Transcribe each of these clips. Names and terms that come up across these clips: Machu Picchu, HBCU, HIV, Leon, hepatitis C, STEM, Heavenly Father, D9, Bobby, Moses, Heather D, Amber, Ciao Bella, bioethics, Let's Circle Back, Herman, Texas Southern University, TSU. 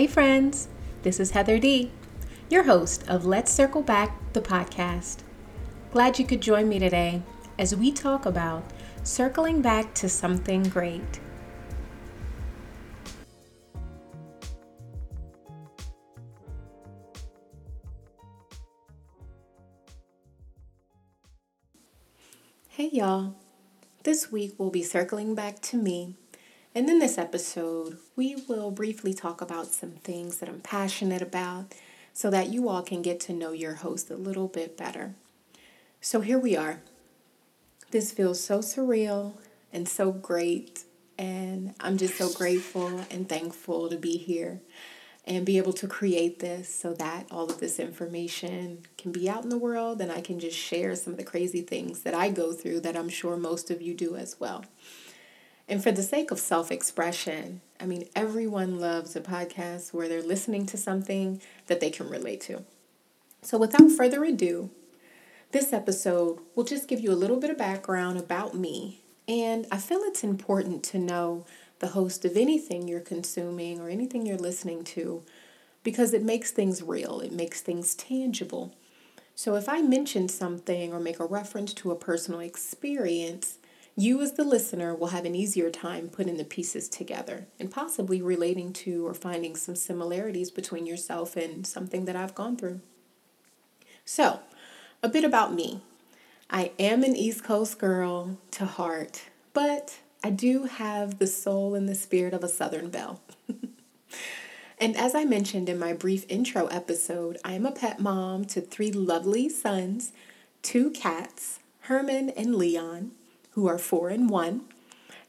Hey friends, this is Heather D, your host of Let's Circle Back, the podcast. Glad you could join me today as we talk about circling back to something great. Hey y'all, this week we'll be circling back to me. And in this episode, we will briefly talk about some things that I'm passionate about so that you all can get to know your host a little bit better. So here we are. This feels so surreal and so great, and I'm just so grateful and thankful to be here and be able to create this so that all of this information can be out in the world and I can just share some of the crazy things that I go through that I'm sure most of you do as well. And for the sake of self-expression, I mean, everyone loves a podcast where they're listening to something that they can relate to. So without further ado, this episode will just give you a little bit of background about me. And I feel it's important to know the host of anything you're consuming or anything you're listening to because it makes things real. It makes things tangible. So if I mention something or make a reference to a personal experience, you as the listener will have an easier time putting the pieces together and possibly relating to or finding some similarities between yourself and something that I've gone through. So, a bit about me. I am an East Coast girl to heart, but I do have the soul and the spirit of a Southern belle. And as I mentioned in my brief intro episode, I am a pet mom to 3 lovely sons, 2 cats, Herman and Leon, who are 4 and 1,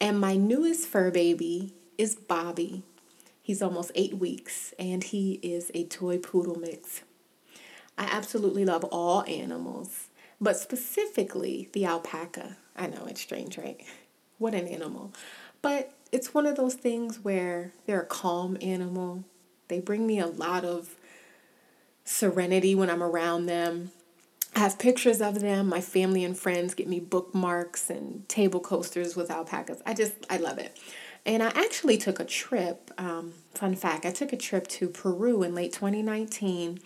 and my newest fur baby is Bobby. He's almost 8 weeks, and he is a toy poodle mix. I absolutely love all animals, but specifically the alpaca. I know, it's strange, right? What an animal. But it's one of those things where they're a calm animal. They bring me a lot of serenity when I'm around them. I have pictures of them. My family and friends get me bookmarks and table coasters with alpacas. I love it. And I actually took a trip, fun fact, I took a trip to Peru in late 2019,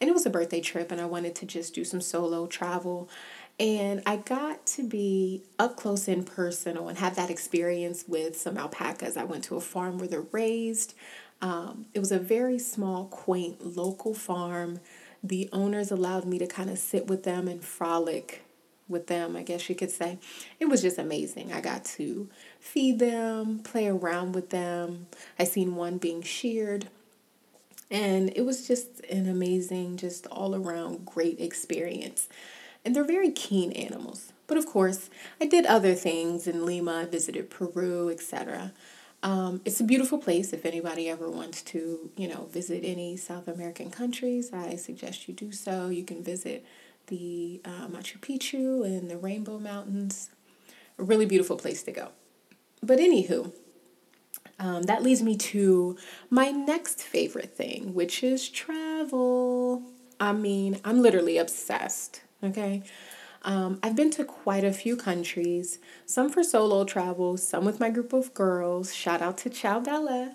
and it was a birthday trip, and I wanted to just do some solo travel. And I got to be up close and personal and have that experience with some alpacas. I went to a farm where they're raised. It was a very small, quaint, local farm. The owners allowed me to kind of sit with them and frolic with them, I guess you could say. It was just amazing. I got to feed them, play around with them. I seen one being sheared. And it was just an amazing, just all around great experience. And they're very keen animals. But of course, I did other things in Lima. I visited Peru, etc. It's a beautiful place. If anybody ever wants to, visit any South American countries, I suggest you do so. You can visit the Machu Picchu and the Rainbow Mountains. A really beautiful place to go. But anywho, that leads me to my next favorite thing, which is travel. I mean, I'm literally obsessed, okay? I've been to quite a few countries, some for solo travel, some with my group of girls, shout out to Ciao Bella,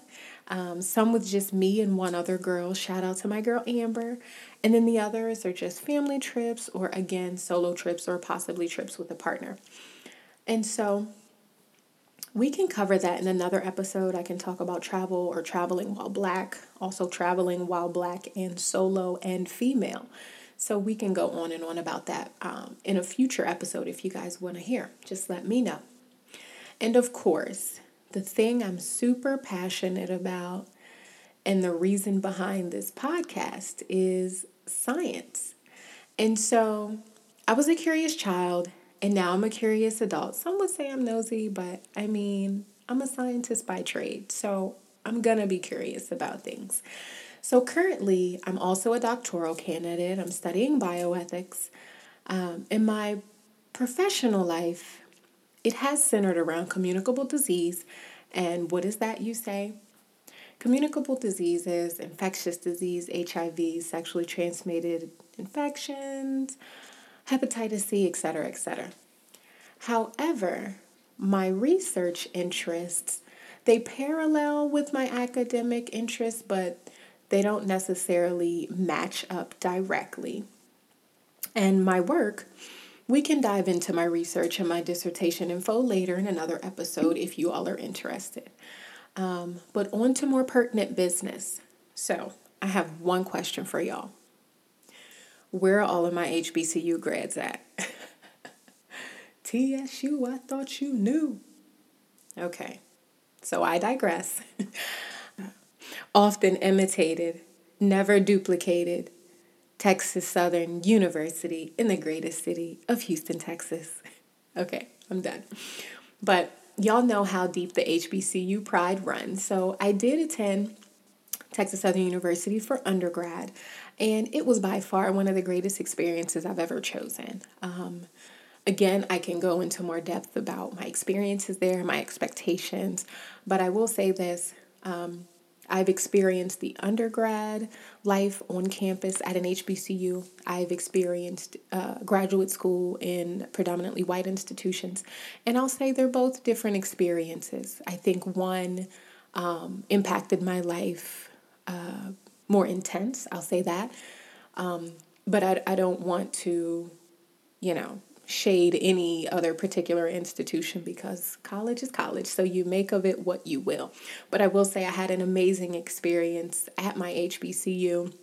some with just me and one other girl, shout out to my girl Amber, and then the others are just family trips or again, solo trips or possibly trips with a partner. And so we can cover that in another episode. I can talk about travel or traveling while Black, also traveling while Black and solo and female. So we can go on and on about that in a future episode if you guys want to hear. Just let me know. And of course, the thing I'm super passionate about and the reason behind this podcast is science. And so I was a curious child and now I'm a curious adult. Some would say I'm nosy, but I mean, I'm a scientist by trade. So I'm going to be curious about things. So currently, I'm also a doctoral candidate. I'm studying bioethics. In my professional life, it has centered around communicable disease. And what is that, you say? Communicable diseases, infectious disease, HIV, sexually transmitted infections, hepatitis C, etc., etc. However, my research interests they parallel with my academic interests, but they don't necessarily match up directly. And my work, we can dive into my research and my dissertation info later in another episode if you all are interested. But on to more pertinent business. So I have one question for y'all. Where are all of my HBCU grads at? TSU, I thought you knew. Okay, so I digress. Often imitated, never duplicated, Texas Southern University in the greatest city of Houston, Texas. Okay, I'm done. But y'all know how deep the HBCU pride runs. So I did attend Texas Southern University for undergrad, and it was by far one of the greatest experiences I've ever chosen. Again, I can go into more depth about my experiences there, my expectations, but I will say this. I've experienced the undergrad life on campus at an HBCU. I've experienced graduate school in predominantly white institutions. And I'll say they're both different experiences. I think one impacted my life more intense, I'll say that. But I don't want to, shade any other particular institution, because college is college, so you make of it what you will. But I will say I had an amazing experience at my HBCU,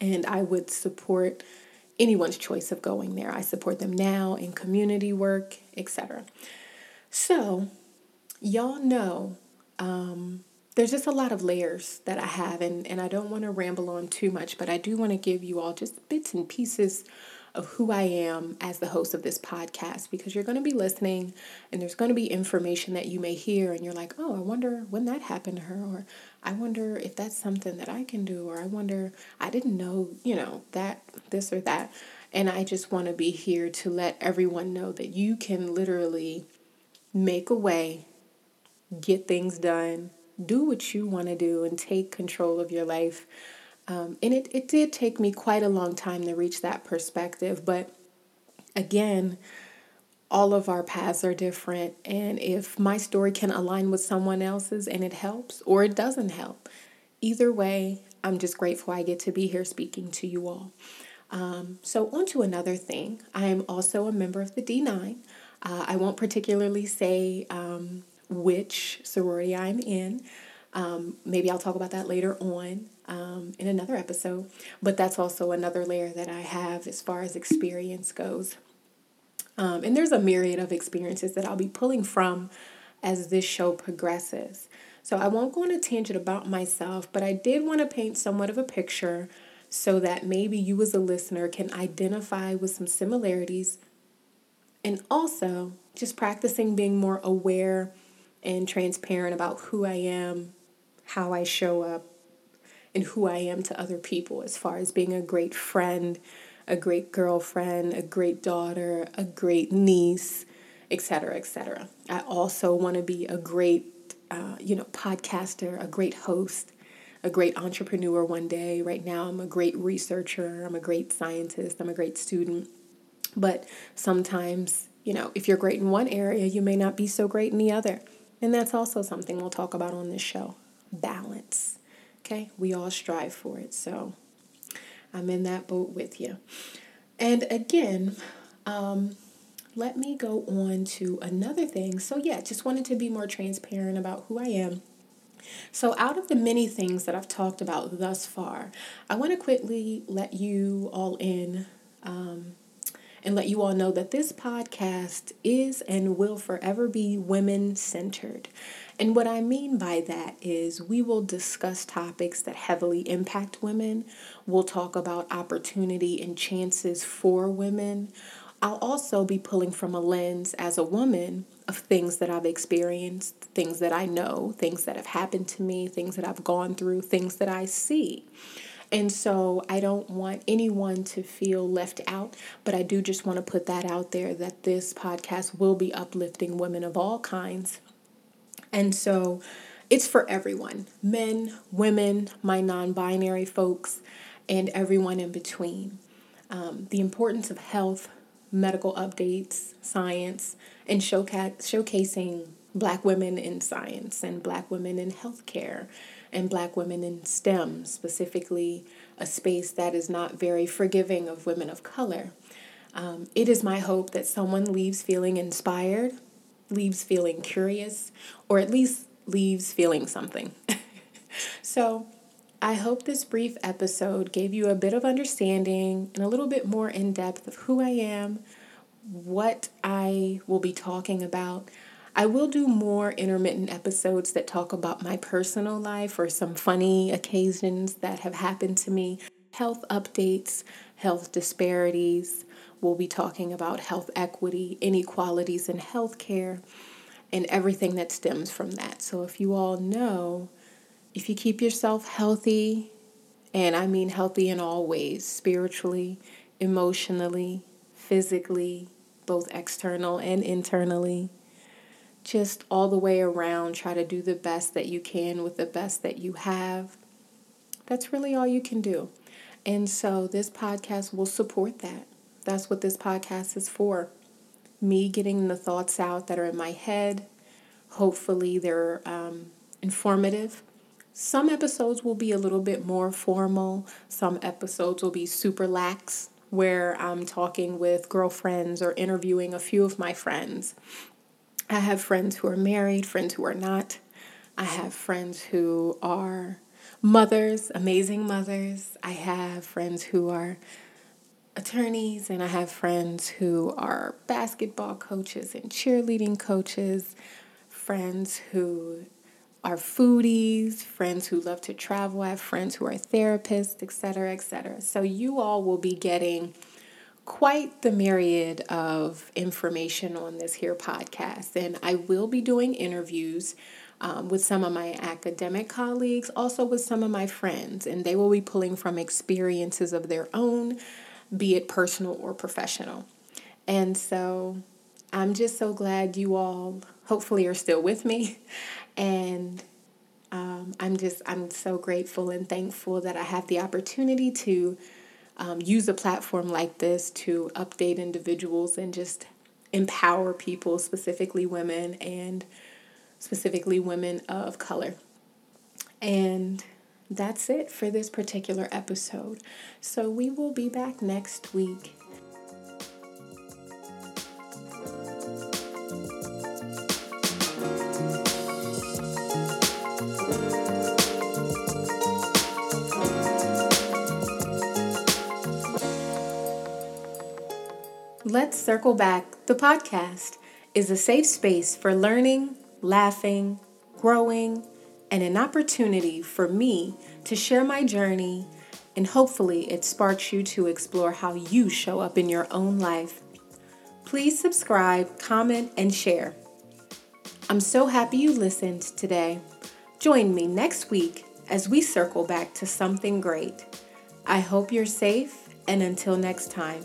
and I would support anyone's choice of going there. I support them now in community work, etc. So y'all know there's just a lot of layers that I have, and I don't want to ramble on too much, but I do want to give you all just bits and pieces of who I am as the host of this podcast, because you're going to be listening and there's going to be information that you may hear and you're like, oh, I wonder when that happened to her, or I wonder if that's something that I can do, or I wonder, I didn't know, that this or that. And I just want to be here to let everyone know that you can literally make a way, get things done, do what you want to do, and take control of your life. And it did take me quite a long time to reach that perspective. But again, all of our paths are different. And if my story can align with someone else's and it helps or it doesn't help, either way, I'm just grateful I get to be here speaking to you all. So on to another thing. I am also a member of the D9. I won't particularly say which sorority I'm in. Maybe I'll talk about that later on in another episode, but that's also another layer that I have as far as experience goes. And there's a myriad of experiences that I'll be pulling from as this show progresses. So I won't go on a tangent about myself, but I did want to paint somewhat of a picture so that maybe you as a listener can identify with some similarities, and also just practicing being more aware and transparent about who I am, how I show up, and who I am to other people, as far as being a great friend, a great girlfriend, a great daughter, a great niece, etc., etc. I also want to be a great, podcaster, a great host, a great entrepreneur one day. Right now, I'm a great researcher. I'm a great scientist. I'm a great student. But sometimes, if you're great in one area, you may not be so great in the other. And that's also something we'll talk about on this show. Balance. Okay? We all strive for it. So I'm in that boat with you. And again, let me go on to another thing. So yeah, just wanted to be more transparent about who I am. So out of the many things that I've talked about thus far, I want to quickly let you all in, and let you all know that this podcast is and will forever be women-centered. And what I mean by that is we will discuss topics that heavily impact women. We'll talk about opportunity and chances for women. I'll also be pulling from a lens as a woman of things that I've experienced, things that I know, things that have happened to me, things that I've gone through, things that I see. And so I don't want anyone to feel left out, but I do just want to put that out there that this podcast will be uplifting women of all kinds. And so it's for everyone, men, women, my non-binary folks, and everyone in between. The importance of health, medical updates, science, and showcasing Black women in science and Black women in healthcare and Black women in STEM, specifically a space that is not very forgiving of women of color. It is my hope that someone leaves feeling inspired, leaves feeling curious, or at least leaves feeling something. So I hope this brief episode gave you a bit of understanding and a little bit more in depth of who I am, what I will be talking about. I will do more intermittent episodes that talk about my personal life or some funny occasions that have happened to me. Health updates, health disparities. We'll be talking about health equity, inequalities in healthcare, and everything that stems from that. So if you all know, if you keep yourself healthy, and I mean healthy in all ways, spiritually, emotionally, physically, both external and internally, just all the way around, try to do the best that you can with the best that you have. That's really all you can do. And so this podcast will support that. That's what this podcast is for. Me getting the thoughts out that are in my head. Hopefully they're informative. Some episodes will be a little bit more formal. Some episodes will be super lax, where I'm talking with girlfriends or interviewing a few of my friends. I have friends who are married, friends who are not. I have friends who are mothers, amazing mothers. I have friends who are attorneys, and I have friends who are basketball coaches and cheerleading coaches, friends who are foodies, friends who love to travel. I have friends who are therapists, et cetera, et cetera. So you all will be getting quite the myriad of information on this here podcast. And I will be doing interviews with some of my academic colleagues, also with some of my friends, and they will be pulling from experiences of their own, be it personal or professional. And so I'm just so glad you all hopefully are still with me. And I'm so grateful and thankful that I have the opportunity to use a platform like this to update individuals and just empower people, specifically women and specifically women of color. And that's it for this particular episode. So we will be back next week. Let's Circle Back, the podcast, is a safe space for learning, laughing, growing, and an opportunity for me to share my journey, and hopefully it sparks you to explore how you show up in your own life. Please subscribe, comment, and share. I'm so happy you listened today. Join me next week as we circle back to something great. I hope you're safe, and until next time,